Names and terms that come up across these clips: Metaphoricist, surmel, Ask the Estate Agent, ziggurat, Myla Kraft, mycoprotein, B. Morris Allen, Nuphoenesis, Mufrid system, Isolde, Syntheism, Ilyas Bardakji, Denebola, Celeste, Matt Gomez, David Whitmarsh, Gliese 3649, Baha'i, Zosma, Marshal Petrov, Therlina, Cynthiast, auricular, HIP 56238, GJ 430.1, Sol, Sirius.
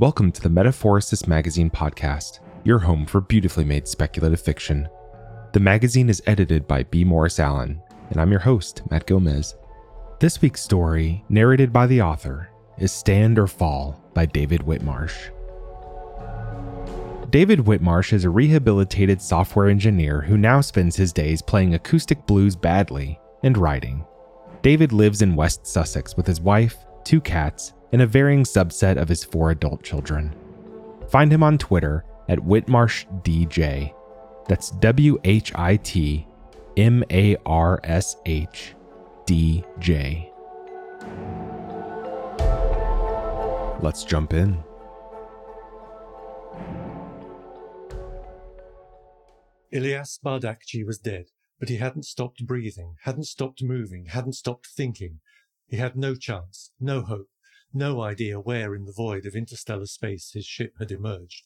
Welcome to the Metaphoricist Magazine podcast, your home for beautifully made speculative fiction. The magazine is edited by B. Morris Allen, and I'm your host, Matt Gomez. This week's story, narrated by the author, is Stand or Fall by David Whitmarsh. David Whitmarsh is a rehabilitated software engineer who now spends his days playing acoustic blues badly and writing. David lives in West Sussex with his wife, two cats, and a varying subset of his four adult children. Find him on Twitter at WhitmarshDJ. That's WhitmarshDJ. Let's jump in. Ilyas Bardakji was dead, but he hadn't stopped breathing, hadn't stopped moving, hadn't stopped thinking. He had no chance, no hope, no idea where in the void of interstellar space his ship had emerged.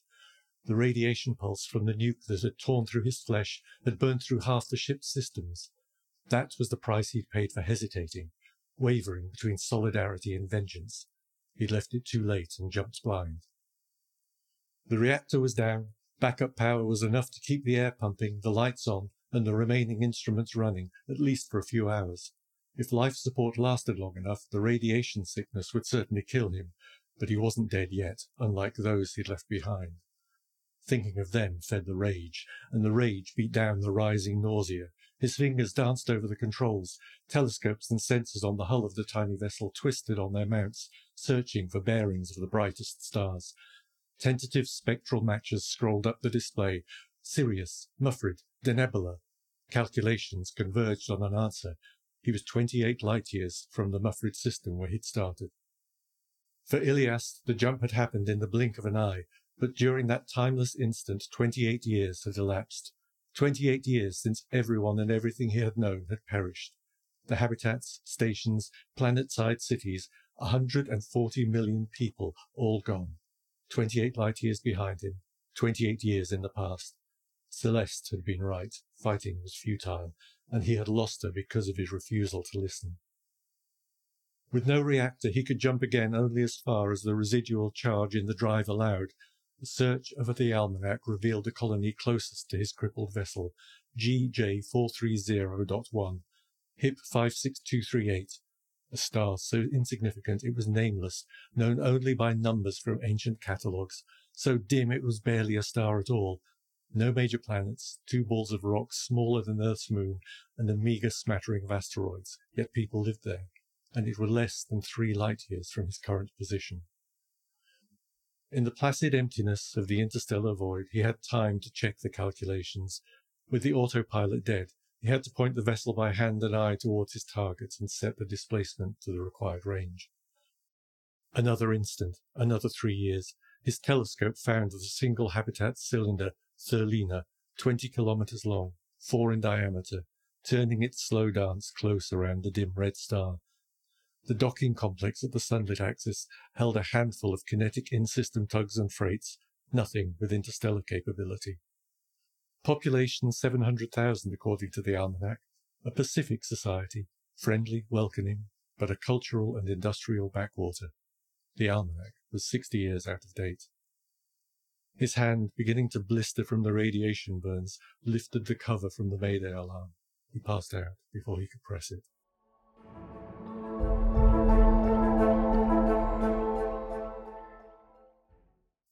The radiation pulse from the nuke that had torn through his flesh had burned through half the ship's systems. That was the price he'd paid for hesitating, wavering between solidarity and vengeance. He'd left it too late and jumped blind. The reactor was down. Backup power was enough to keep the air pumping, the lights on, and the remaining instruments running, at least for a few hours. If life support lasted long enough, the radiation sickness would certainly kill him, but he wasn't dead yet, unlike those he'd left behind. Thinking of them fed the rage, and the rage beat down the rising nausea. His fingers danced over the controls. Telescopes and sensors on the hull of the tiny vessel twisted on their mounts, searching for bearings of the brightest stars. Tentative spectral matches scrolled up the display. Sirius, Mufrid, Denebola. Calculations converged on an answer. He was 28 light-years from the Mufrid system where he'd started. For Ilyas, the jump had happened in the blink of an eye, but during that timeless instant, 28 years had elapsed. 28 years since everyone and everything he had known had perished. The habitats, stations, planet-side cities, 140 million people, all gone. 28 light-years behind him, 28 years in the past. Celeste had been right, fighting was futile, and he had lost her because of his refusal to listen. With no reactor, he could jump again only as far as the residual charge in the drive allowed. The search over the almanac revealed the colony closest to his crippled vessel, GJ 430.1, HIP 56238. A star so insignificant it was nameless, known only by numbers from ancient catalogues, so dim it was barely a star at all. No major planets, two balls of rock smaller than Earth's moon, and a meagre smattering of asteroids, yet people lived there, and it were less than 3 light-years from his current position. In the placid emptiness of the interstellar void, he had time to check the calculations. With the autopilot dead, he had to point the vessel by hand and eye towards his target and set the displacement to the required range. Another instant, another 3 years, his telescope found the single habitat cylinder, Therlina, 20 kilometers long, 4 in diameter, turning its slow dance close around the dim red star. The docking complex at the sunlit axis held a handful of kinetic in-system tugs and freights, nothing with interstellar capability. Population 700,000 according to the almanac, a Pacific society, friendly, welcoming, but a cultural and industrial backwater. The almanac was 60 years out of date. His hand, beginning to blister from the radiation burns, lifted the cover from the Mayday alarm. He passed out before he could press it.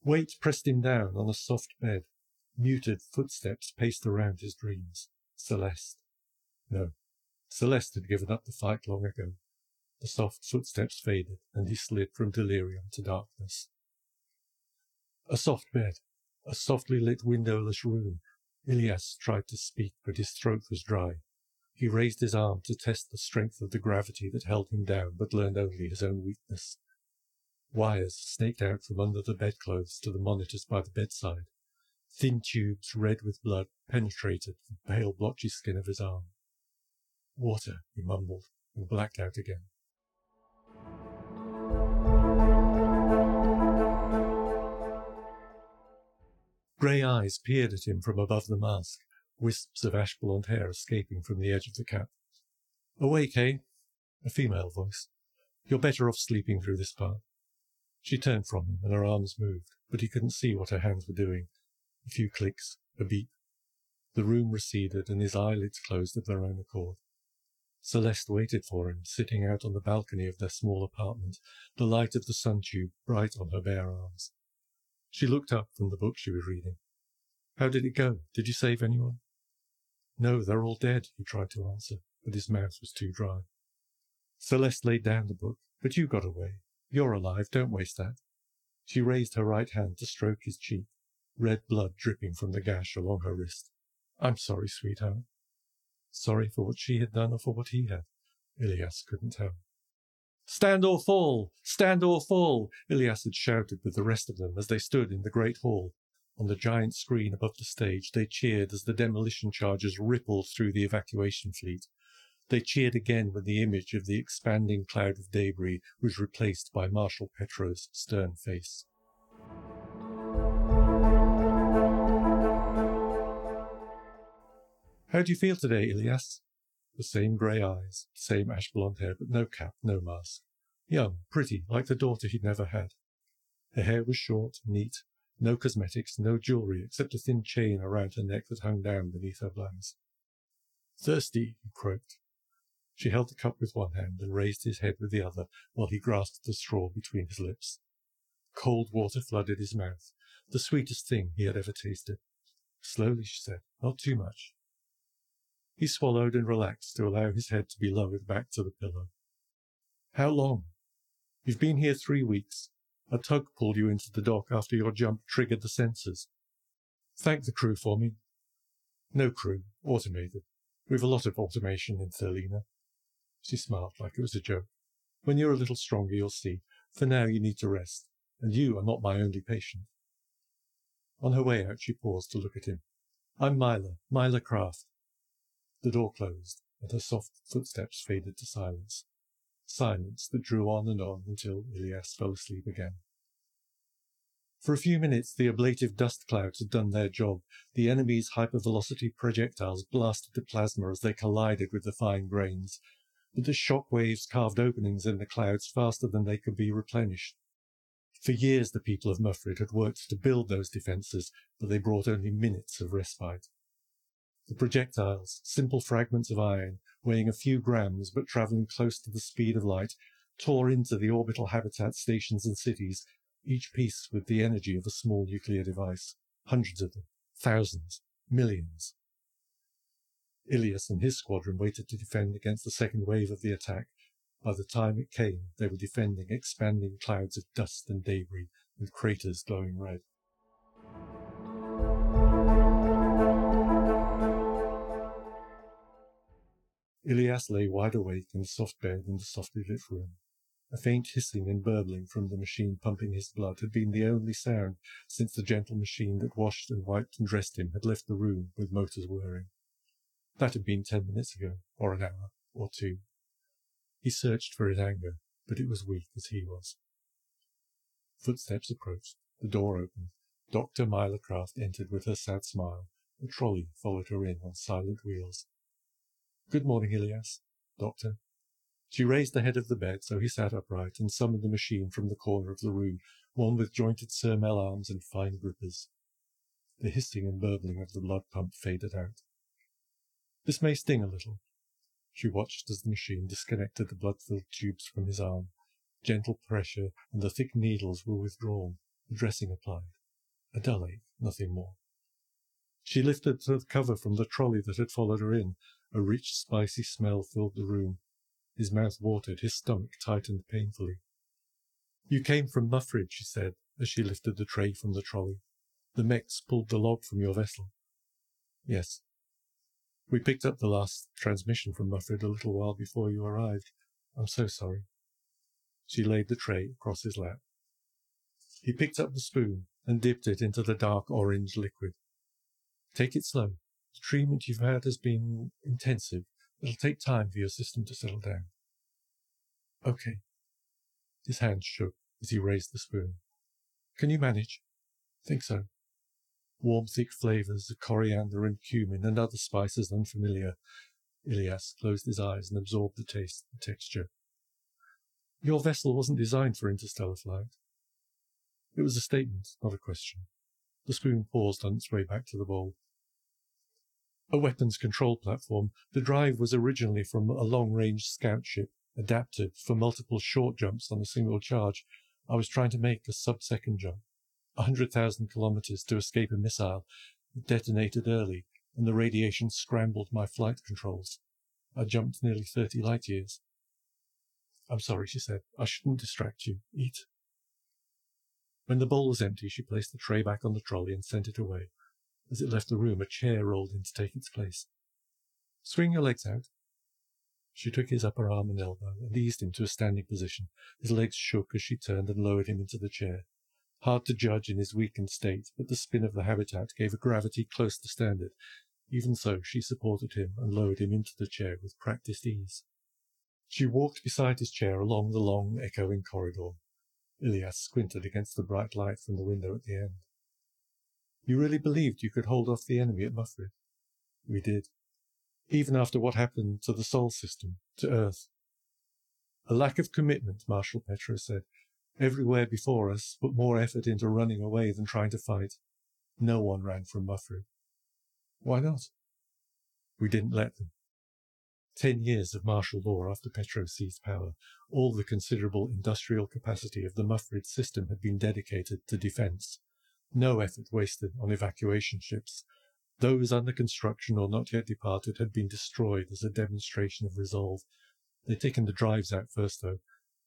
Weight pressed him down on a soft bed. Muted footsteps paced around his dreams. Celeste. No, Celeste had given up the fight long ago. The soft footsteps faded, and he slid from delirium to darkness. A soft bed, a softly lit windowless room. Ilyas tried to speak, but his throat was dry. He raised his arm to test the strength of the gravity that held him down, but learned only his own weakness. Wires snaked out from under the bedclothes to the monitors by the bedside. Thin tubes, red with blood, penetrated the pale blotchy skin of his arm. Water, he mumbled, and blacked out again. Grey eyes peered at him from above the mask, wisps of ash-blonde hair escaping from the edge of the cap. "Awake, eh?" A female voice. "You're better off sleeping through this part." She turned from him, and her arms moved, but he couldn't see what her hands were doing. A few clicks, a beep. The room receded, and his eyelids closed of their own accord. Celeste waited for him, sitting out on the balcony of their small apartment, the light of the sun tube bright on her bare arms. She looked up from the book she was reading. "How did it go? Did you save anyone?" "No, they're all dead," he tried to answer, but his mouth was too dry. Celeste laid down the book. "But you got away. You're alive, don't waste that." She raised her right hand to stroke his cheek, red blood dripping from the gash along her wrist. "I'm sorry, sweetheart." Sorry for what she had done or for what he had? Ilyas couldn't tell. "Stand or fall! Stand or fall!" Ilyas had shouted with the rest of them as they stood in the great hall. On the giant screen above the stage, they cheered as the demolition charges rippled through the evacuation fleet. They cheered again when the image of the expanding cloud of debris was replaced by Marshal Petrov's stern face. "How do you feel today, Ilyas?" The same grey eyes, same ash-blonde hair, but no cap, no mask. Young, pretty, like the daughter he'd never had. Her hair was short, neat, no cosmetics, no jewellery, except a thin chain around her neck that hung down beneath her blouse. "Thirsty," he croaked. She held the cup with one hand and raised his head with the other while he grasped the straw between his lips. Cold water flooded his mouth, the sweetest thing he had ever tasted. Slowly, she said, "Not too much." He swallowed and relaxed to allow his head to be lowered back to the pillow. "How long?" "You've been here 3 weeks. A tug pulled you into the dock after your jump triggered the sensors." "Thank the crew for me." "No crew. Automated. We've a lot of automation in Therlina." She smiled like it was a joke. "When you're a little stronger, you'll see. For now, you need to rest. And you are not my only patient." On her way out, she paused to look at him. "I'm Myla, Myla Kraft." The door closed, and her soft footsteps faded to silence. Silence that drew on until Ilyas fell asleep again. For a few minutes, the ablative dust clouds had done their job. The enemy's hypervelocity projectiles blasted the plasma as they collided with the fine grains, but the shock waves carved openings in the clouds faster than they could be replenished. For years, the people of Mufrid had worked to build those defences, but they brought only minutes of respite. The projectiles, simple fragments of iron, weighing a few grams but travelling close to the speed of light, tore into the orbital habitat stations and cities, each piece with the energy of a small nuclear device. Hundreds of them. Thousands. Millions. Ilyas and his squadron waited to defend against the second wave of the attack. By the time it came, they were defending expanding clouds of dust and debris, with craters glowing red. Ilyas lay wide awake in the soft bed in the softly lit room. A faint hissing and burbling from the machine pumping his blood had been the only sound since the gentle machine that washed and wiped and dressed him had left the room with motors whirring. That had been 10 minutes ago, or an hour, or two. He searched for his anger, but it was weak as he was. Footsteps approached. The door opened. Dr. Myla Kraft entered with her sad smile. A trolley followed her in on silent wheels. "Good morning, Ilyas, Doctor." She raised the head of the bed so he sat upright and summoned the machine from the corner of the room, one with jointed surmel arms and fine grippers. The hissing and burbling of the blood pump faded out. "This may sting a little." She watched as the machine disconnected the blood-filled tubes from his arm. Gentle pressure and the thick needles were withdrawn, the dressing applied. A dull ache, nothing more. She lifted the cover from the trolley that had followed her in. A rich, spicy smell filled the room. His mouth watered, his stomach tightened painfully. "You came from Mufrid," she said, as she lifted the tray from the trolley. "The mechs pulled the log from your vessel." "Yes. We picked up the last transmission from Mufrid a little while before you arrived. I'm so sorry." She laid the tray across his lap. He picked up the spoon and dipped it into the dark orange liquid. "Take it slow. The treatment you've had has been intensive. It'll take time for your system to settle down." "Okay." His hand shook as he raised the spoon. "Can you manage?" "Think so." Warm, thick flavours of coriander and cumin and other spices unfamiliar. Ilyas closed his eyes and absorbed the taste and texture. "Your vessel wasn't designed for interstellar flight. It was a statement, not a question. The spoon paused on its way back to the bowl. A weapons control platform, the drive was originally from a long-range scout ship, adapted for multiple short jumps on a single charge. I was trying to make a sub-second jump, 100,000 kilometers to escape a missile. It detonated early, and the radiation scrambled my flight controls. I jumped nearly 30 light years. "I'm sorry," she said. "I shouldn't distract you. Eat." When the bowl was empty, she placed the tray back on the trolley and sent it away. As it left the room, a chair rolled in to take its place. "Swing your legs out." She took his upper arm and elbow and eased him to a standing position. His legs shook as she turned and lowered him into the chair. Hard to judge in his weakened state, but the spin of the habitat gave a gravity close to standard. Even so, she supported him and lowered him into the chair with practiced ease. She walked beside his chair along the long, echoing corridor. Ilyas squinted against the bright light from the window at the end. "You really believed you could hold off the enemy at Mufrid?" "We did. Even after what happened to the Sol system, to Earth." "A lack of commitment," Marshal Petrov said. "Everywhere before us put more effort into running away than trying to fight. No one ran from Mufrid." "Why not?" "We didn't let them." 10 years of martial law after Petrov seized power, all the considerable industrial capacity of the Mufrid system had been dedicated to defence. No effort wasted on evacuation ships. Those under construction or not yet departed had been destroyed as a demonstration of resolve. They'd taken the drives out first, though.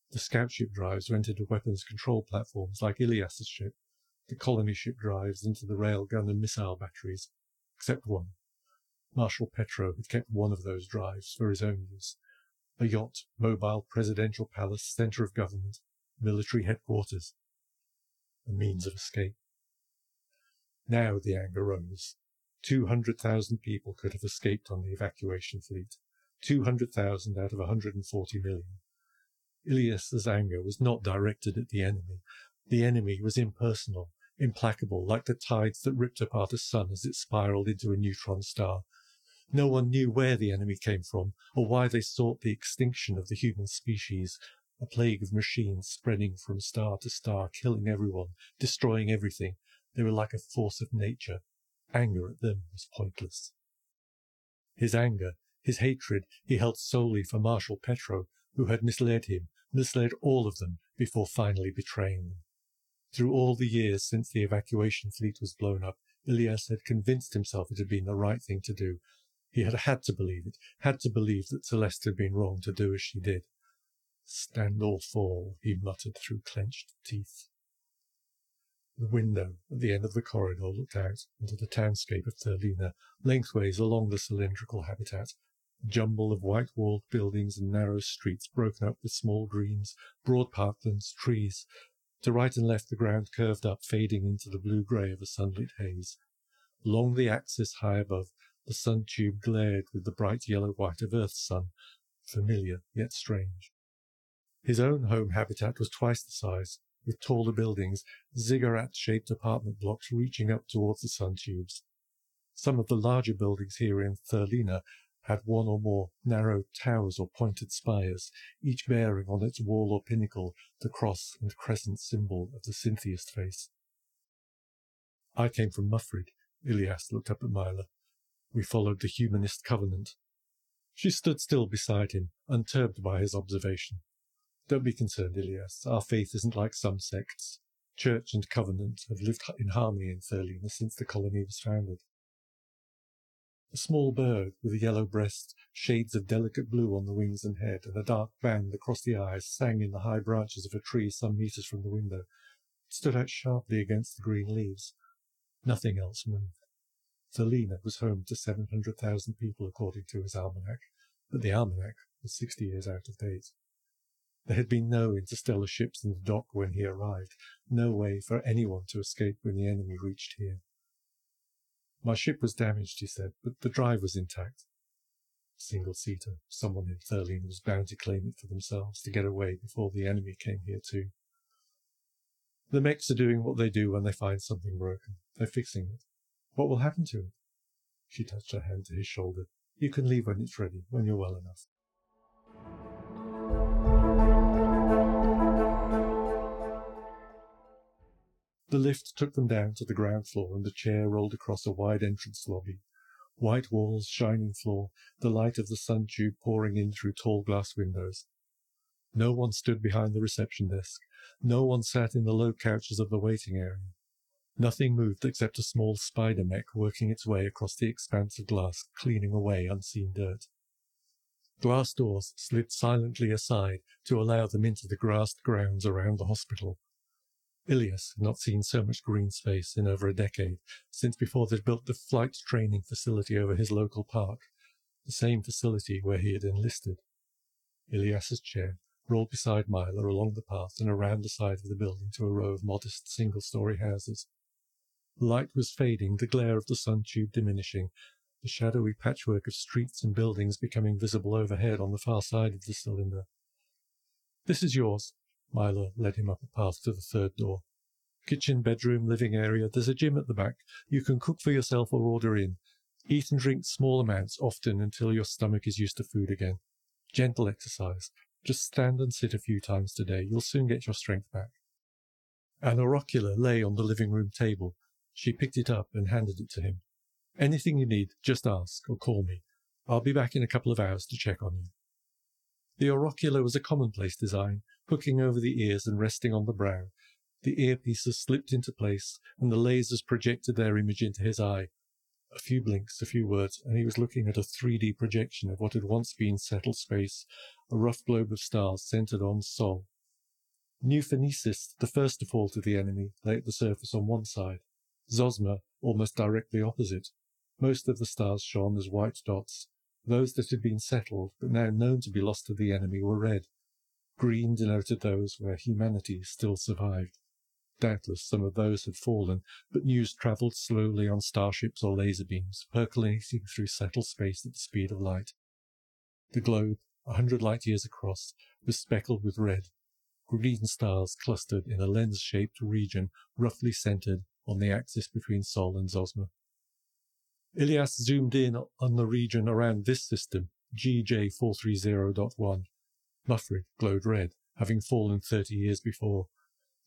The scout ship drives went into weapons control platforms like Ilyas's ship. The colony ship drives into the railgun and missile batteries, except one. Marshal Petrov had kept one of those drives for his own use. A yacht, mobile presidential palace, centre of government, military headquarters. A means of escape. Now the anger rose. 200,000 people could have escaped on the evacuation fleet. 200,000 out of 140 million. Ilyas's anger was not directed at the enemy. The enemy was impersonal, implacable, like the tides that ripped apart a sun as it spiralled into a neutron star. No one knew where the enemy came from, or why they sought the extinction of the human species. A plague of machines spreading from star to star, killing everyone, destroying everything. They were like a force of nature. Anger at them was pointless. His anger, his hatred, he held solely for Marshal Petrov, who had misled him, misled all of them, before finally betraying them. Through all the years since the evacuation fleet was blown up, Ilyas had convinced himself it had been the right thing to do. He had had to believe it, had to believe that Celeste had been wrong to do as she did. "Stand or fall," he muttered through clenched teeth. The window at the end of the corridor looked out into the townscape of Therlina, lengthways along the cylindrical habitat, a jumble of white-walled buildings and narrow streets broken up with small greens, broad parklands, trees. To right and left the ground curved up, fading into the blue-grey of a sunlit haze. Along the axis high above, the sun-tube glared with the bright yellow-white of Earth's sun, familiar yet strange. His own home habitat was twice the size, with taller buildings, ziggurat-shaped apartment blocks reaching up towards the sun-tubes. Some of the larger buildings here in Therlina had one or more narrow towers or pointed spires, each bearing on its wall or pinnacle the cross and crescent symbol of the Cynthiast face. "I came from Mufrid," Ilyas looked up at Myla. "We followed the Humanist Covenant." She stood still beside him, unturbed by his observation. "Don't be concerned, Ilyas. Our faith isn't like some sects. Church and Covenant have lived in harmony in Therlina since the colony was founded." A small bird with a yellow breast, shades of delicate blue on the wings and head, and a dark band across the eyes, sang in the high branches of a tree some metres from the window. It stood out sharply against the green leaves. Nothing else moved. Therlina was home to 700,000 people, according to his almanac, but the almanac was 60 years out of date. There had been no interstellar ships in the dock when he arrived, no way for anyone to escape when the enemy reached here. "My ship was damaged," he said, "but the drive was intact." Single-seater, someone in Therlina was bound to claim it for themselves, to get away before the enemy came here too. "The mechs are doing what they do when they find something broken. They're fixing it. What will happen to it?" She touched her hand to his shoulder. "You can leave when it's ready, when you're well enough." The lift took them down to the ground floor, and the chair rolled across a wide entrance lobby. White walls, shining floor, the light of the sun tube pouring in through tall glass windows. No one stood behind the reception desk. No one sat in the low couches of the waiting area. Nothing moved except a small spider mech working its way across the expanse of glass, cleaning away unseen dirt. Glass doors slid silently aside to allow them into the grassed grounds around the hospital. Ilyas had not seen so much green space in over a decade, since before they'd built the flight training facility over his local park, the same facility where he had enlisted. Ilyas's chair rolled beside Myla along the path and around the side of the building to a row of modest single-story houses. The light was fading, the glare of the sun tube diminishing, the shadowy patchwork of streets and buildings becoming visible overhead on the far side of the cylinder. "This is yours." Myla led him up a path to the third door. "Kitchen, bedroom, living area. There's a gym at the back. You can cook for yourself or order in. Eat and drink small amounts often until your stomach is used to food again. Gentle exercise. Just stand and sit a few times today. You'll soon get your strength back." An auricular lay on the living room table. She picked it up and handed it to him. "Anything you need, just ask or call me. I'll be back in a couple of hours to check on you." The auricular was a commonplace design, hooking over the ears and resting on the brow. The earpieces slipped into place, and the lasers projected their image into his eye. A few blinks, a few words, and he was looking at a 3D projection of what had once been settled space, a rough globe of stars centered on Sol. Nuphoenesis, the first to fall to the enemy, lay at the surface on one side. Zosma, almost directly opposite. Most of the stars shone as white dots. Those that had been settled, but now known to be lost to the enemy, were red. Green denoted those where humanity still survived. Doubtless some of those had fallen, but news travelled slowly on starships or laser beams, percolating through settled space at the speed of light. The globe, 100 light years across, was speckled with red. Green stars clustered in a lens-shaped region, roughly centred on the axis between Sol and Zosma. Ilyas zoomed in on the region around this system, GJ 430.1. Mufrid glowed red, having fallen 30 years before.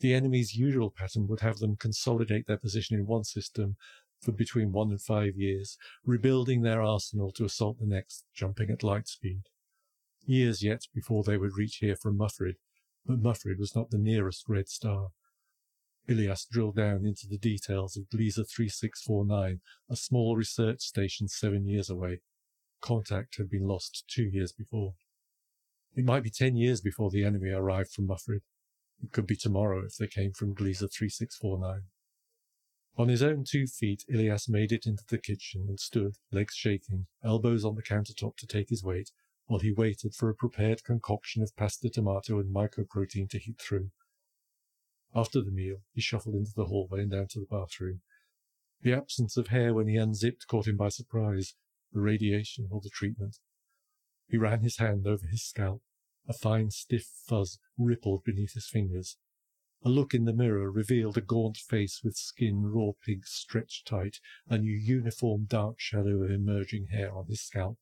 The enemy's usual pattern would have them consolidate their position in one system for between 1 and 5 years, rebuilding their arsenal to assault the next, jumping at light speed. Years yet before they would reach here from Mufrid, but Mufrid was not the nearest red star. Ilyas drilled down into the details of Gliese 3649, a small research station 7 years away. Contact had been lost 2 years before. It might be 10 years before the enemy arrived from Mufrid. It could be tomorrow if they came from Gliese 3649. On his own 2 feet, Ilyas made it into the kitchen and stood, legs shaking, elbows on the countertop to take his weight, while he waited for a prepared concoction of pasta, tomato and mycoprotein to heat through. After the meal, he shuffled into the hallway and down to the bathroom. The absence of hair when he unzipped caught him by surprise, the radiation or the treatment. He ran his hand over his scalp. A fine, stiff fuzz rippled beneath his fingers. A look in the mirror revealed a gaunt face with skin raw pig stretched tight and a uniform dark shadow of emerging hair on his scalp.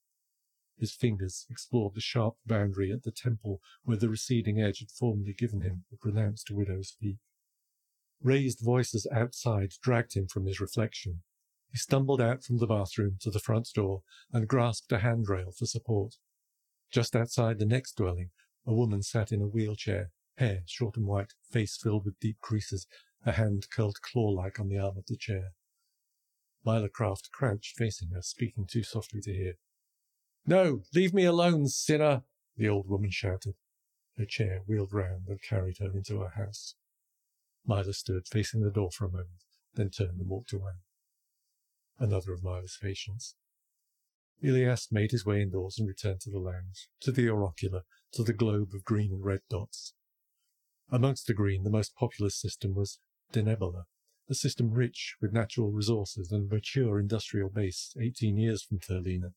His fingers explored the sharp boundary at the temple where the receding edge had formerly given him a pronounced widow's peak. Raised voices outside dragged him from his reflection. He stumbled out from the bathroom to the front door and grasped a handrail for support. Just outside the next dwelling, a woman sat in a wheelchair, hair short and white, face filled with deep creases, a hand curled claw-like on the arm of the chair. Myla Kraft crouched facing her, speaking too softly to hear. "No, leave me alone, sinner!" the old woman shouted. Her chair wheeled round and carried her into her house. Myla stood facing the door for a moment, then turned and walked away. Another of Myla's patients. Ilyas made his way indoors and returned to the lounge, to the auricular, to the globe of green and red dots. Amongst the green, the most populous system was Denebola, a system rich with natural resources and a mature industrial base 18 years from Therlina.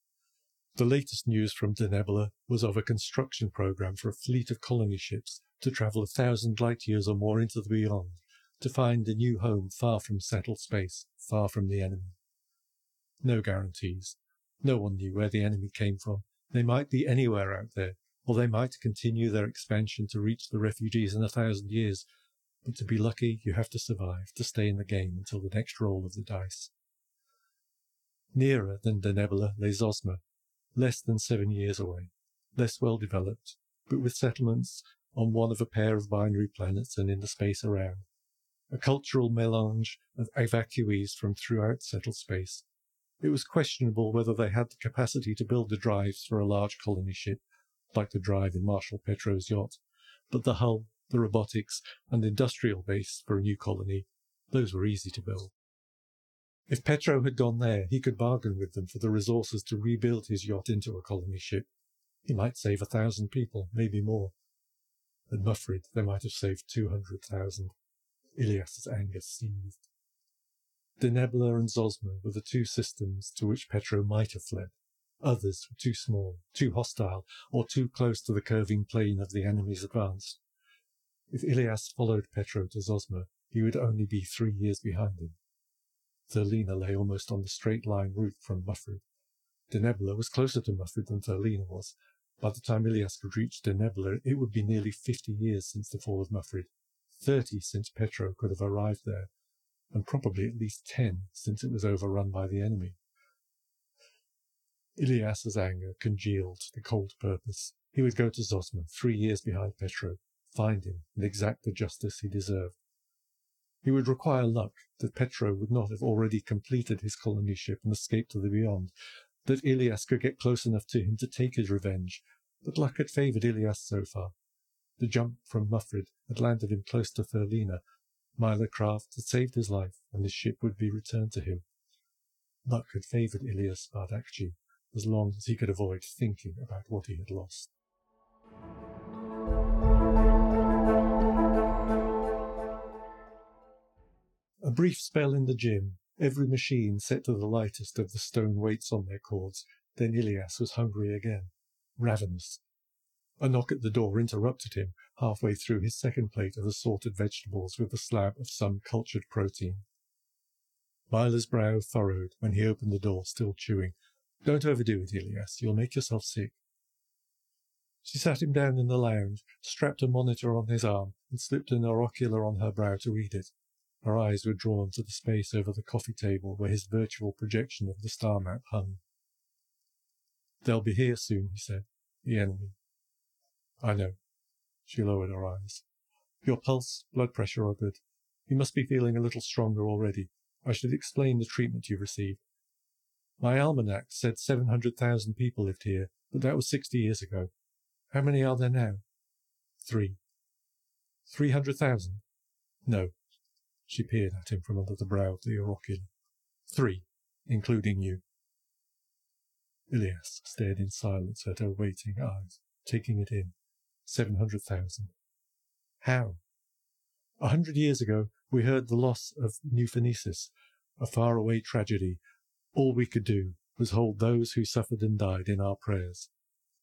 The latest news from Denebola was of a construction program for a fleet of colony ships to travel 1,000 light years or more into the beyond, to find a new home far from settled space, far from the enemy. No guarantees. No one knew where the enemy came from. They might be anywhere out there, or they might continue their expansion to reach the refugees in 1,000 years. and to be lucky, you have to survive to stay in the game until the next roll of the dice. Nearer than Denebola lay Zosma, less than 7 years away, less well-developed, but with settlements on one of a pair of binary planets and in the space around, a cultural melange of evacuees from throughout settled space. It was questionable whether they had the capacity to build the drives for a large colony ship, like the drive in Marshal Petrov's yacht, but the hull, the robotics, and industrial base for a new colony, those were easy to build. If Petrov had gone there, he could bargain with them for the resources to rebuild his yacht into a colony ship. He might save 1,000 people, maybe more. At Mufrid, they might have saved 200,000. Ilyas's anger seethed. Denebola and Zosma were the two systems to which Petrov might have fled. Others were too small, too hostile, or too close to the curving plane of the enemy's advance. If Ilyas followed Petrov to Zosma, he would only be 3 years behind him. Therlina lay almost on the straight-line route from Mufrid. Denebola was closer to Mufrid than Therlina was. By the time Ilyas could reach Denebola, it would be nearly 50 years since the fall of Mufrid, 30 since Petrov could have arrived there, and probably at least 10 since it was overrun by the enemy. Ilyas's anger congealed to cold purpose. He would go to Zosma, 3 years behind Petrov, find him, and exact the justice he deserved. He would require luck that Petrov would not have already completed his colony ship and escaped to the beyond, that Ilyas could get close enough to him to take his revenge, but luck had favoured Ilyas so far. The jump from Mufrid had landed him close to Therlina. Myla Kraft had saved his life, and his ship would be returned to him. Luck had favoured Ilyas Bardakji, as long as he could avoid thinking about what he had lost. A brief spell in the gym, every machine set to the lightest of the stone weights on their cords, then Ilyas was hungry again, ravenous. A knock at the door interrupted him, halfway through his second plate of assorted vegetables with a slab of some cultured protein. Myla's brow furrowed when he opened the door, still chewing. "Don't overdo it, Ilyas. You'll make yourself sick." She sat him down in the lounge, strapped a monitor on his arm, and slipped an auricular on her brow to read it. Her eyes were drawn to the space over the coffee table where his virtual projection of the star map hung. "They'll be here soon," he said. "The enemy." "I know." She lowered her eyes. "Your pulse, blood pressure are good. You must be feeling a little stronger already. I should explain the treatment you received. My almanac said 700,000 people lived here, but that was 60 years ago. How many are there now?" "3." 300,000? "No." She peered at him from under the brow of the auricular. 3, including you." Ilyas stared in silence at her waiting eyes, taking it in. 700,000. "How?" "100 years ago, we heard the loss of Nuphoenesis, a faraway tragedy. All we could do was hold those who suffered and died in our prayers.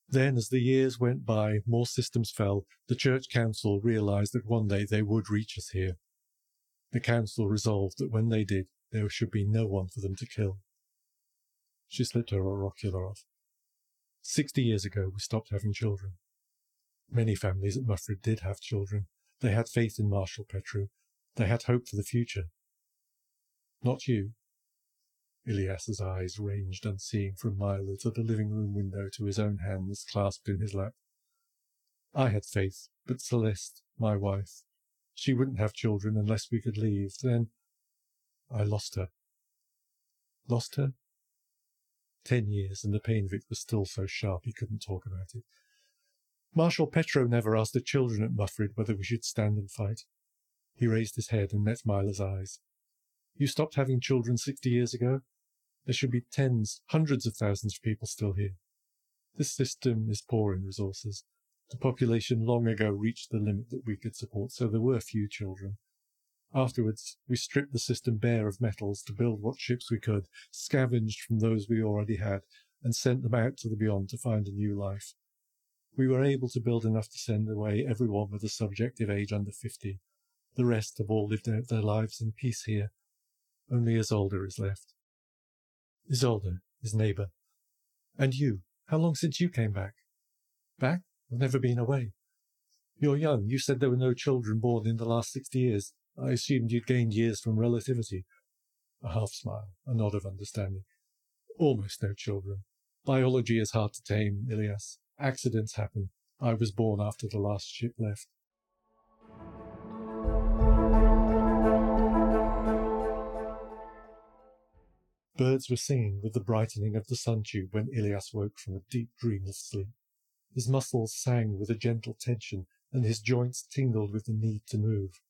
Then, as the years went by, more systems fell. The Church Council realized that one day they would reach us here. The Council resolved that when they did, there should be no one for them to kill." She slipped her auricular off. 60 years ago, we stopped having children." Many families at Mufrid did have children. They had faith in Marshal Petrov. They had hope for the future. "Not you." Ilyas's eyes ranged unseeing from Myla to the living room window to his own hands clasped in his lap. "I had faith, but Celeste, my wife, she wouldn't have children unless we could leave. Then I lost her." "Lost her?" 10 years, and the pain of it was still so sharp he couldn't talk about it. "Marshal Petrov never asked the children at Mufrid whether we should stand and fight." He raised his head and met Myla's eyes. "You stopped having children 60 years ago? There should be tens, hundreds of thousands of people still here. This system is poor in resources. The population long ago reached the limit that we could support, so there were few children. Afterwards, we stripped the system bare of metals to build what ships we could, scavenged from those we already had, and sent them out to the beyond to find a new life. We were able to build enough to send away everyone with a subjective age under 50. The rest have all lived out their lives in peace here. Only Isolde is left." "Isolde, his neighbour. And you, how long since you came back?" "Back? I've never been away." You're young. You said there were no children born in the last 60 years. I assumed you'd gained years from relativity. A half-smile, a nod of understanding. Almost no children. Biology is hard to tame, Ilyas. Accidents happen. I was born after the last ship left. Birds were singing with the brightening of the sun tube when Ilyas woke from a deep dreamless sleep. His muscles sang with a gentle tension, and his joints tingled with the need to move.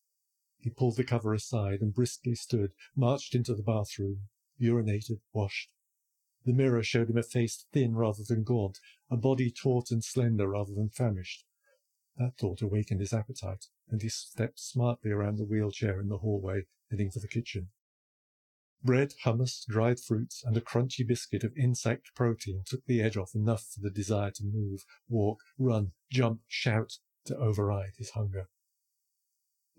He pulled the cover aside and briskly stood, marched into the bathroom, urinated, washed. The mirror showed him a face thin rather than gaunt, a body taut and slender rather than famished. That thought awakened his appetite, and he stepped smartly around the wheelchair in the hallway, heading for the kitchen. Bread, hummus, dried fruits, and a crunchy biscuit of insect protein took the edge off enough for the desire to move, walk, run, jump, shout, to override his hunger.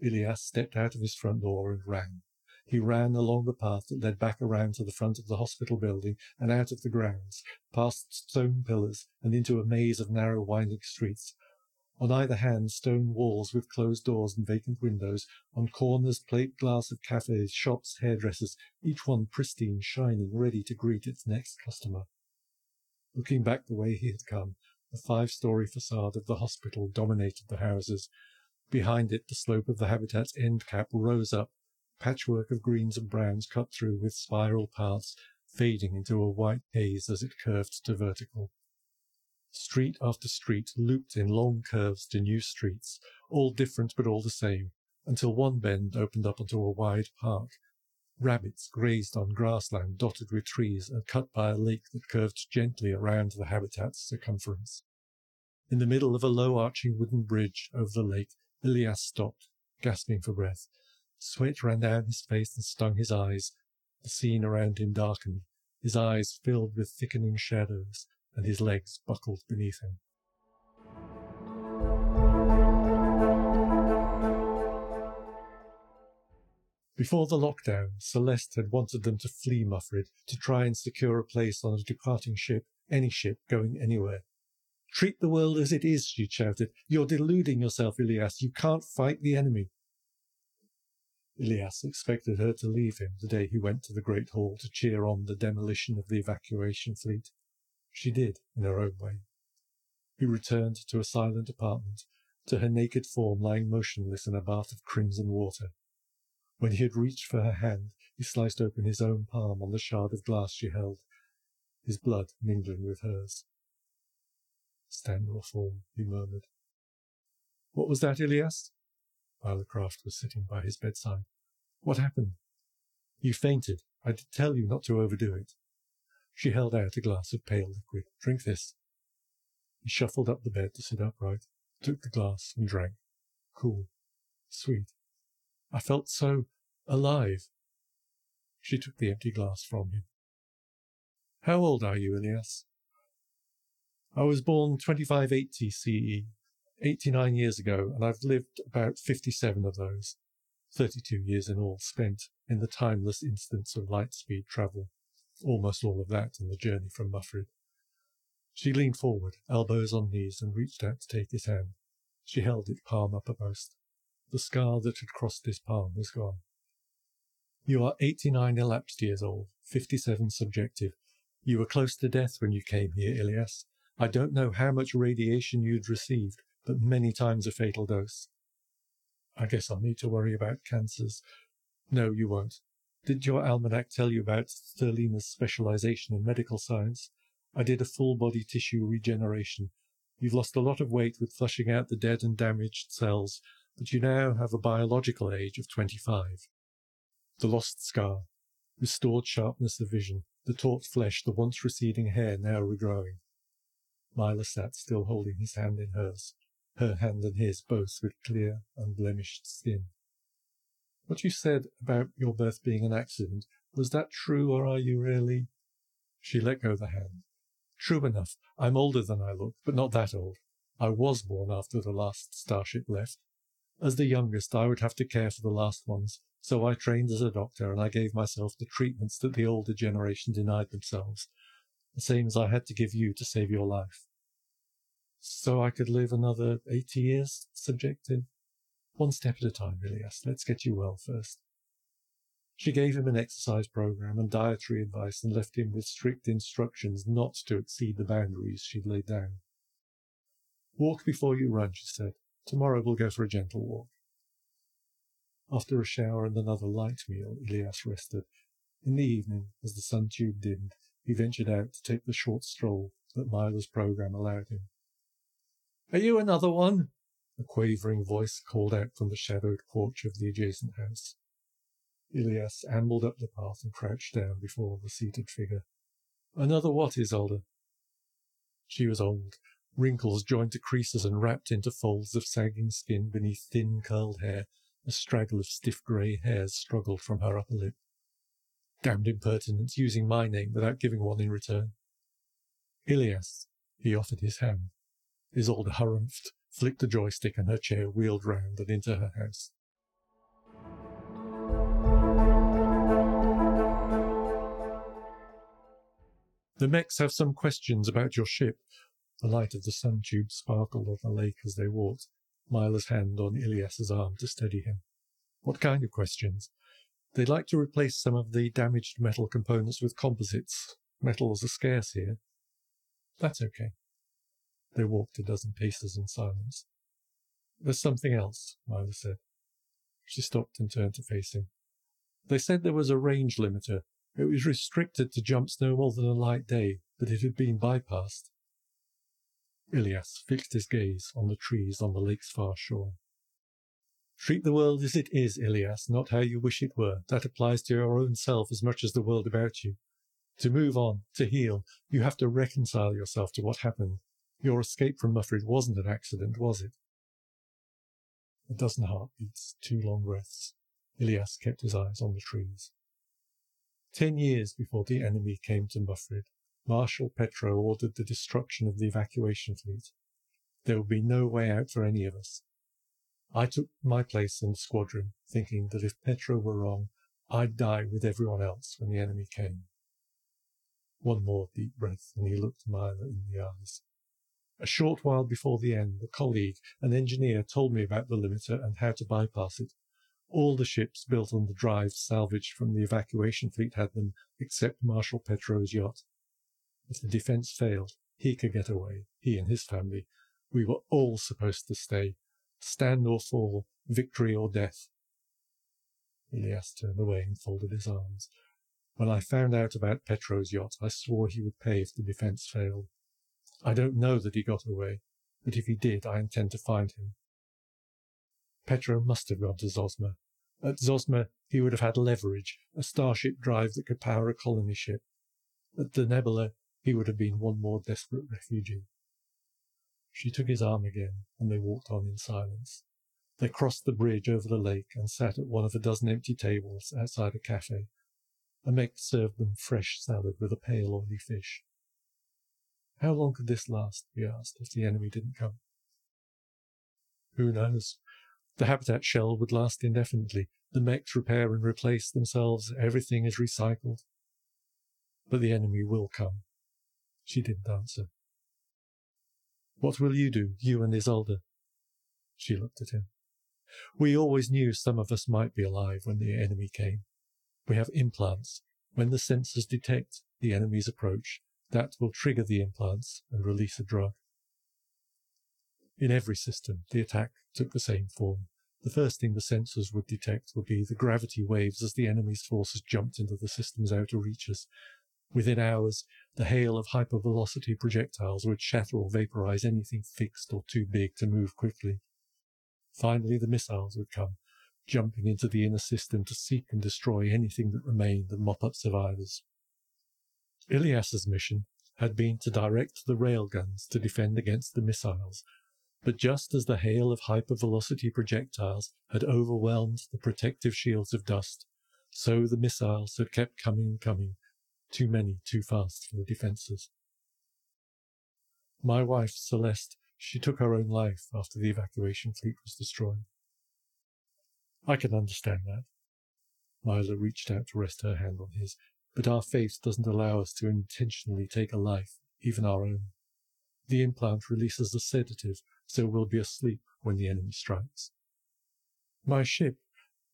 Ilyas stepped out of his front door and ran. He ran along the path that led back around to the front of the hospital building and out of the grounds, past stone pillars and into a maze of narrow winding streets. On either hand, stone walls with closed doors and vacant windows, on corners, plate glass of cafes, shops, hairdressers, each one pristine, shining, ready to greet its next customer. Looking back the way he had come, the 5-story facade of the hospital dominated the houses. Behind it, the slope of the habitat's end cap rose up, patchwork of greens and browns cut through with spiral paths, fading into a white haze as it curved to vertical. Street after street looped in long curves to new streets, all different but all the same, until one bend opened up onto a wide park. Rabbits grazed on grassland dotted with trees and cut by a lake that curved gently around the habitat's circumference. In the middle of a low-arching wooden bridge over the lake, Ilyas stopped, gasping for breath. Sweat ran down his face and stung his eyes. The scene around him darkened, his eyes filled with thickening shadows, and his legs buckled beneath him. Before the lockdown, Celeste had wanted them to flee Mufrid, to try and secure a place on a departing ship, any ship going anywhere. "Treat the world as it is," she shouted. "You're deluding yourself, Ilyas. You can't fight the enemy." Ilyas expected her to leave him the day he went to the Great Hall to cheer on the demolition of the evacuation fleet. She did, in her own way. He returned to a silent apartment, to her naked form lying motionless in a bath of crimson water. When he had reached for her hand, he sliced open his own palm on the shard of glass she held, his blood mingling with hers. "Stand or fall," he murmured. "What was that, Ilyas?" Myla Kraft was sitting by his bedside. "What happened?" "You fainted. I did tell you not to overdo it." She held out a glass of pale liquid. "Drink this." He shuffled up the bed to sit upright, took the glass and drank. Cool. Sweet. "I felt so alive." She took the empty glass from him. "How old are you, Ilyas?" "I was born 2580 CE, 89 years ago, and I've lived about 57 of those, 32 years in all, spent in the timeless instance of light-speed travel, almost all of that in the journey from Mufrid." She leaned forward, elbows on knees, and reached out to take his hand. She held it palm uppermost. The scar that had crossed his palm was gone. "You are 89 elapsed years old, 57 subjective. You were close to death when you came here, Ilyas. I don't know how much radiation you'd received, but many times a fatal dose." "I guess I'll need to worry about cancers." "No, you won't. Did your almanac tell you about Therlina's specialization in medical science? I did a full-body tissue regeneration. You've lost a lot of weight with flushing out the dead and damaged cells, but you now have a biological age of 25. The lost scar, restored sharpness of vision, the taut flesh, the once receding hair now regrowing." Myla sat still, holding his hand in hers, her hand and his both with clear, unblemished skin. "What you said about your birth being an accident, was that true, or are you really—" She let go the hand. "True enough. I'm older than I look, but not that old. I was born after the last starship left. As the youngest, I would have to care for the last ones, so I trained as a doctor and I gave myself the treatments that the older generation denied themselves, the same as I had to give you to save your life." so I could live another 80 years subjected. One step at a time, Ilyas. Let's get you well first. She gave him an exercise program and dietary advice and left him with strict instructions not to exceed the boundaries she'd laid down. Walk before you run, she said. Tomorrow we'll go for a gentle walk. After a shower and another light meal, Ilyas rested. In the evening, as the sun tube dimmed, he ventured out to take the short stroll that Myla's program allowed him. "Are you another one?" a quavering voice called out from the shadowed porch of the adjacent house. Ilyas ambled up the path and crouched down before the seated figure. "Another what, Isolde?" She was old, wrinkles joined to creases and wrapped into folds of sagging skin beneath thin, curled hair. A straggle of stiff grey hairs struggled from her upper lip. Damned impertinence, using my name without giving one in return. "Ilyas," he offered his hand. Isolde harumphed, flicked a joystick, and her chair wheeled round and into her house. "The mechs have some questions about your ship." The light of the sun tube sparkled on the lake as they walked, Myla's hand on Ilyas's arm to steady him. "What kind of questions?" "They'd like to replace some of the damaged metal components with composites. Metals are scarce here." "That's okay." They walked a dozen paces in silence. "There's something else," Myla said. She stopped and turned to face him. "They said there was a range limiter. It was restricted to jumps no more than a light day, but it had been bypassed." Ilyas fixed his gaze on the trees on the lake's far shore. "Treat the world as it is, Ilyas, not how you wish it were. That applies to your own self as much as the world about you. To move on, to heal, you have to reconcile yourself to what happened. Your escape from Mufrid wasn't an accident, was it?" A dozen heartbeats, two long breaths. Ilyas kept his eyes on the trees. 10 years before the enemy came to Mufrid, Marshal Petrov ordered the destruction of the evacuation fleet. There would be no way out for any of us. I took my place in the squadron, thinking that if Petrov were wrong, I'd die with everyone else when the enemy came. One more deep breath, and he looked Myla in the eyes. "A short while before the end, a colleague, an engineer, told me about the limiter and how to bypass it. All the ships built on the drives salvaged from the evacuation fleet had them, except Marshal Petrov's yacht. If the defence failed, he could get away, he and his family. We were all supposed to stay. Stand or fall, victory or death." Ilyas turned away and folded his arms. "When I found out about Petrov's yacht, I swore he would pay if the defence failed. I don't know that he got away, but if he did, I intend to find him." Petrov must have gone to Zosma. At Zosma, he would have had leverage, a starship drive that could power a colony ship. At Denebola, he would have been one more desperate refugee. She took his arm again, and they walked on in silence. They crossed the bridge over the lake and sat at one of a dozen empty tables outside a cafe. A mech served them fresh salad with a pale, oily fish. "How long could this last?" he asked, "if the enemy didn't come?" "Who knows? The habitat shell would last indefinitely. The mechs repair and replace themselves. Everything is recycled. But the enemy will come." She didn't answer. "What will you do, you and Isolde?" She looked at him. "We always knew some of us might be alive when the enemy came. We have implants. When the sensors detect the enemy's approach, that will trigger the implants and release a drug." In every system, the attack took the same form. The first thing the sensors would detect would be the gravity waves as the enemy's forces jumped into the system's outer reaches. Within hours, the hail of hypervelocity projectiles would shatter or vaporize anything fixed or too big to move quickly. Finally, the missiles would come, jumping into the inner system to seek and destroy anything that remained and mop up survivors. Ilyas's mission had been to direct the railguns to defend against the missiles, but just as the hail of hypervelocity projectiles had overwhelmed the protective shields of dust, so the missiles had kept coming, too many, too fast for the defences. My wife, Celeste, she took her own life after the evacuation fleet was destroyed. "I can understand that." Myla reached out to rest her hand on his. "But our faith doesn't allow us to intentionally take a life, even our own. the implant releases a sedative, so we'll be asleep when the enemy strikes. My ship.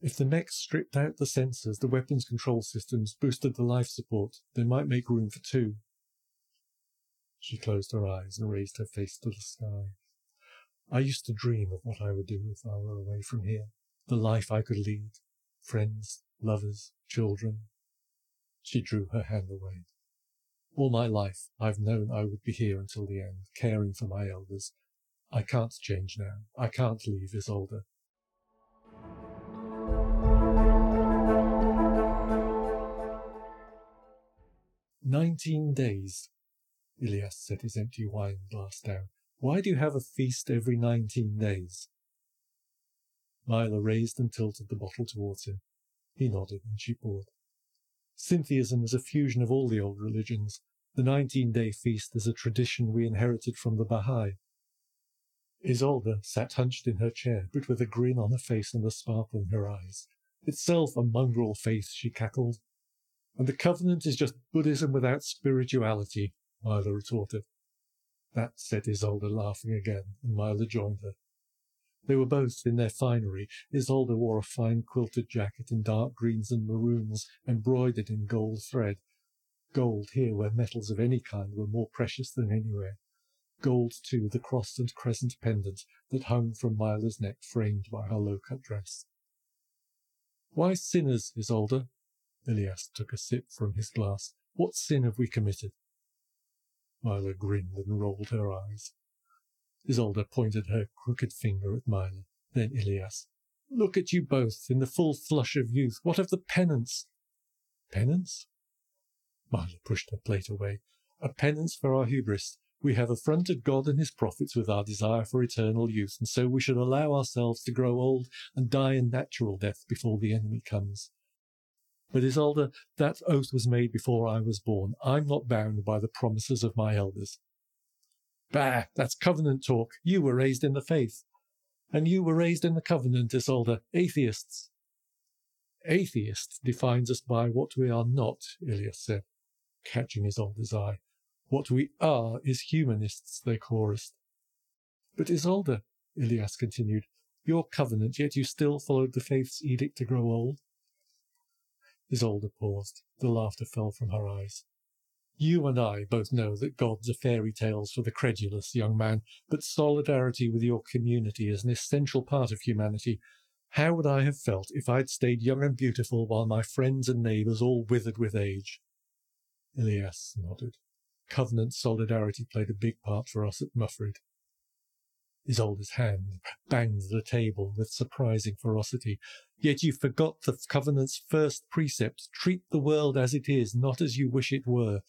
If the mechs stripped out the sensors, the weapons control systems, boosted the life support, they might make room for two. She closed her eyes and raised her face to the sky. I used to dream of what I would do if I were away from here, the life I could lead, friends, lovers, children. She drew her hand away. All my life I've known I would be here until the end, caring for my elders. I can't change now. I can't leave Isolde. "19 days," Ilyas set his empty wine glass down. "Why do you have a feast every 19 days? Myla raised and tilted the bottle towards him. He nodded and she poured. "Syntheism is a fusion of all the old religions. The 19-day feast is a tradition we inherited from the Baha'i." Isolde sat hunched in her chair, but with a grin on her face and a sparkle in her eyes. "Itself a mongrel faith," she cackled. "And the Covenant is just Buddhism without spirituality," Myla retorted. That set Isolde laughing again, and Myla joined her. They were both in their finery. Isolde wore a fine quilted jacket in dark greens and maroons, embroidered in gold thread. Gold here where metals of any kind were more precious than anywhere. Gold, too, the cross and crescent pendant that hung from Myla's neck, framed by her low-cut dress. "Why sinners, Isolde?" Ilyas took a sip from his glass. "What sin have we committed?" Myla grinned and rolled her eyes. Isolde pointed her crooked finger at Myla, then Ilyas. "Look at you both, in the full flush of youth. What of the penance?" "Penance?" Myla pushed her plate away. "A penance for our hubris. We have affronted God and his prophets with our desire for eternal youth, and so we should allow ourselves to grow old and die in natural death before the enemy comes. But, Isolde, that oath was made before I was born. I'm not bound by the promises of my elders." "Bah, that's covenant talk. You were raised in the faith. And you were raised in the covenant, Isolde. Atheists." "Atheist defines us by what we are not," Ilyas said, catching Isolde's eye. "What we are is humanists," they chorused. "But, Isolde," Ilyas continued, "your covenant, yet you still followed the faith's edict to grow old." Isolde paused. The laughter fell from her eyes. "You and I both know that gods are fairy tales for the credulous, young man, but solidarity with your community is an essential part of humanity. How would I have felt if I'd stayed young and beautiful while my friends and neighbours all withered with age?" Ilyas nodded. "Covenant solidarity played a big part for us at Mufrid." Isolde's hand banged the table with surprising ferocity. "Yet you forgot the Covenant's first precept. Treat the world as it is, not as you wish it were."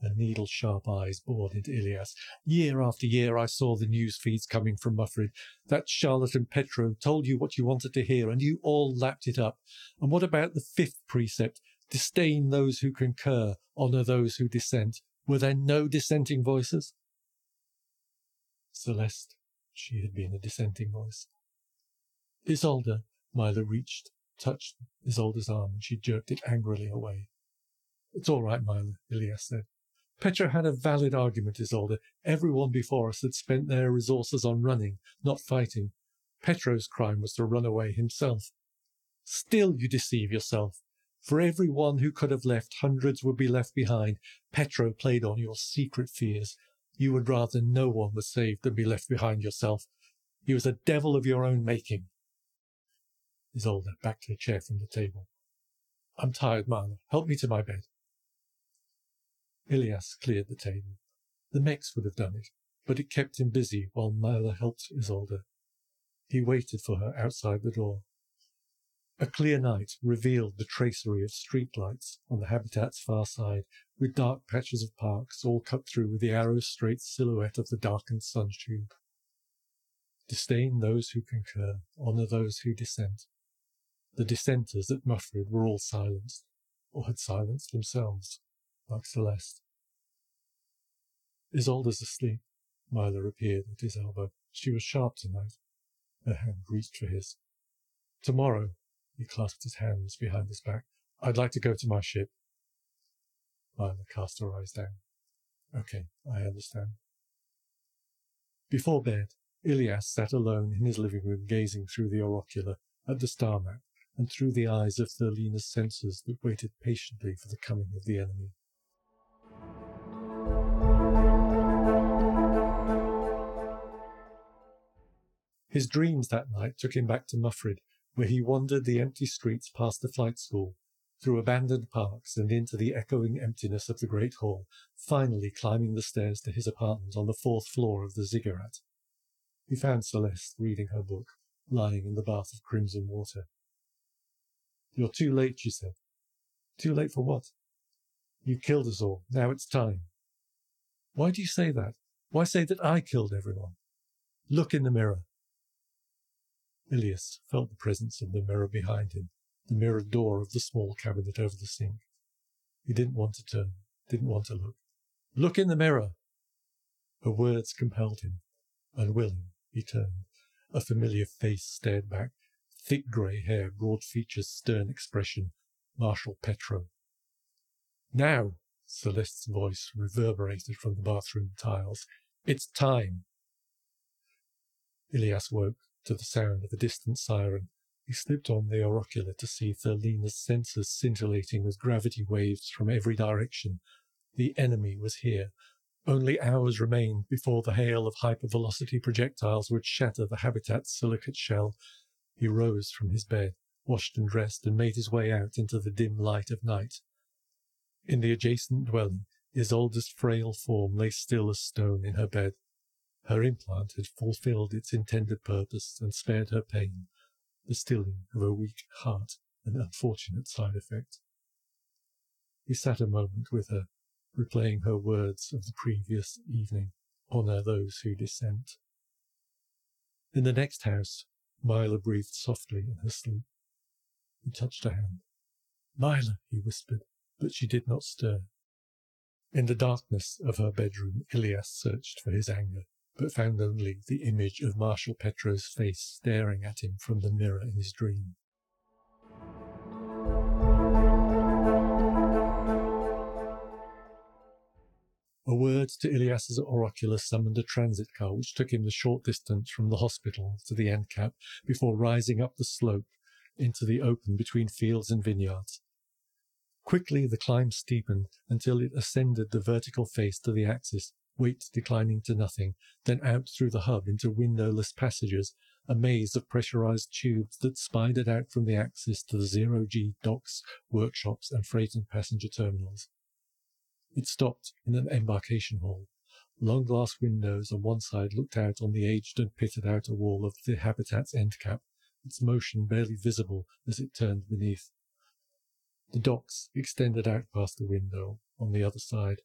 Her needle-sharp eyes bored into Ilyas. "Year after year I saw the news feeds coming from Mufrid. That charlatan Petrov told you what you wanted to hear, and you all lapped it up. And what about the fifth precept? Disdain those who concur, honour those who dissent. Were there no dissenting voices?" "Celeste." She had been a dissenting voice. "Isolde," Myla reached, touched Isolde's arm, and she jerked it angrily away. "It's all right, Myla," Ilyas said. "Petra had a valid argument, Isolde. Everyone before us had spent their resources on running, not fighting. Petro's crime was to run away himself." "Still you deceive yourself. For every one who could have left, hundreds would be left behind. Petro played on your secret fears. You would rather no one was saved than be left behind yourself. He was a devil of your own making." Isolde backed her chair from the table. "I'm tired, Myla. Help me to my bed." Ilyas cleared the table. The mechs would have done it, but it kept him busy while Myla helped Isolde. He waited for her outside the door. A clear night revealed the tracery of streetlights on the habitat's far side, with dark patches of parks all cut through with the arrow-straight silhouette of the darkened sun-tube. "Disdain those who concur, honour those who dissent." The dissenters at Mufrid were all silenced, or had silenced themselves, like Celeste. "Isolde's asleep," Myla appeared at his elbow. She was sharp tonight. Her hand reached for his. "Tomorrow," he clasped his hands behind his back, "I'd like to go to my ship." Myla cast her eyes down. "Okay, I understand." Before bed, Ilyas sat alone in his living room, gazing through the oracular at the star map and through the eyes of Therlina's sensors that waited patiently for the coming of the enemy. His dreams that night took him back to Mufrid, where he wandered the empty streets past the flight school, through abandoned parks and into the echoing emptiness of the great hall, finally climbing the stairs to his apartment on the fourth floor of the ziggurat. He found Celeste reading her book, lying in the bath of crimson water. "You're too late," she said. "Too late for what?" "You killed us all. Now it's time." "Why do you say that? Why say that I killed everyone?" "Look in the mirror." Ilyas felt the presence of the mirror behind him, the mirror door of the small cabinet over the sink. He didn't want to turn, didn't want to look. "Look in the mirror!" Her words compelled him. Unwilling, he turned. A familiar face stared back. Thick grey hair, broad features, stern expression. Marshal Petrov. "Now," Celeste's voice reverberated from the bathroom tiles. "It's time." Ilyas woke to the sound of a distant siren. He slipped on the auricular to see Therlina's sensors scintillating with gravity waves from every direction. The enemy was here. Only hours remained before the hail of hypervelocity projectiles would shatter the habitat's silicate shell. He rose from his bed, washed and dressed, and made his way out into the dim light of night. In the adjacent dwelling, Isolde's frail form lay still as stone in her bed. Her implant had fulfilled its intended purpose and spared her pain, the stilling of a weak heart, an unfortunate side effect. He sat a moment with her, replaying her words of the previous evening, "Honour those who dissent." In the next house, Myla breathed softly in her sleep. He touched her hand. "Myla," he whispered, but she did not stir. In the darkness of her bedroom, Ilyas searched for his anger, but found only the image of Marshal Petrov's face staring at him from the mirror in his dream. A word to Ilyas's oracular summoned a transit car which took him the short distance from the hospital to the end cap before rising up the slope into the open between fields and vineyards. Quickly the climb steepened until it ascended the vertical face to the axis, weight declining to nothing, then out through the hub into windowless passages, a maze of pressurized tubes that spidered out from the axis to the zero-G docks, workshops, and freight and passenger terminals. It stopped in an embarkation hall. Long glass windows on one side looked out on the aged and pitted outer wall of the habitat's end cap, its motion barely visible as it turned beneath. The docks extended out past the window on the other side,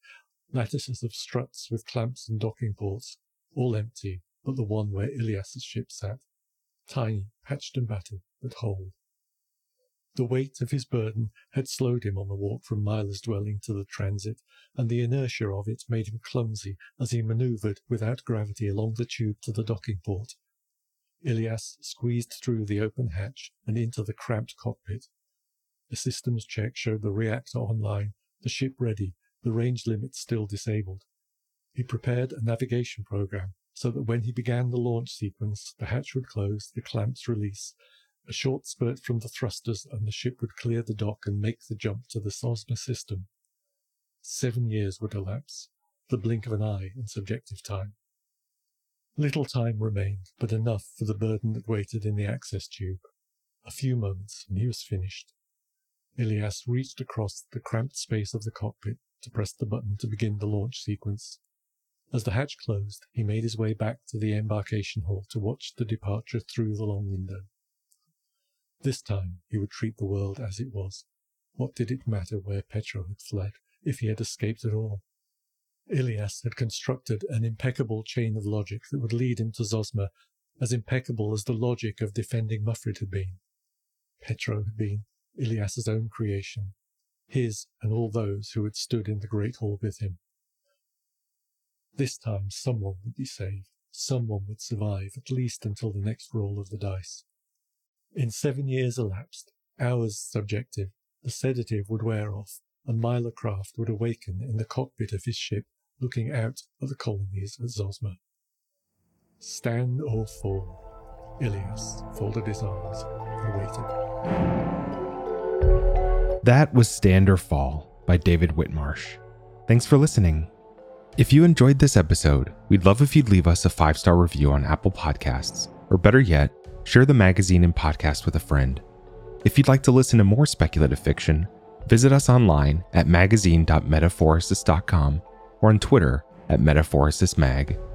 lattices of struts with clamps and docking ports, all empty but the one where Ilyas's ship sat, tiny, patched and battered, but whole. The weight of his burden had slowed him on the walk from Myla's dwelling to the transit, and the inertia of it made him clumsy as he manoeuvred without gravity along the tube to the docking port. Ilyas squeezed through the open hatch and into the cramped cockpit. A systems check showed the reactor online, the ship ready, the range limit still disabled. He prepared a navigation program so that when he began the launch sequence, the hatch would close, the clamps release, a short spurt from the thrusters, and the ship would clear the dock and make the jump to the Zosma system. 7 years would elapse, the blink of an eye in subjective time. Little time remained, but enough for the burden that waited in the access tube. A few moments, and he was finished. Ilyas reached across the cramped space of the cockpit to press the button to begin the launch sequence. As the hatch closed, he made his way back to the embarkation hall to watch the departure through the long window. This time he would treat the world as it was. What did it matter where Petrov had fled, if he had escaped at all? Ilyas had constructed an impeccable chain of logic that would lead him to Zosma, as impeccable as the logic of defending Mufrid had been. Petrov had been Ilyas's own creation, his and all those who had stood in the great hall with him. This time someone would be saved, someone would survive, at least until the next roll of the dice. In 7 years elapsed, hours subjective, the sedative would wear off, and Myla Kraft would awaken in the cockpit of his ship, looking out at the colonies at Zosma. Stand or fall, Ilyas folded his arms and waited. That was Stand or Fall by David Whitmarsh. Thanks for listening. If you enjoyed this episode, we'd love if you'd leave us a 5-star review on Apple Podcasts, or better yet, share the magazine and podcast with a friend. If you'd like to listen to more speculative fiction, visit us online at magazine.metaphoricist.com or on Twitter at metaphoricismag.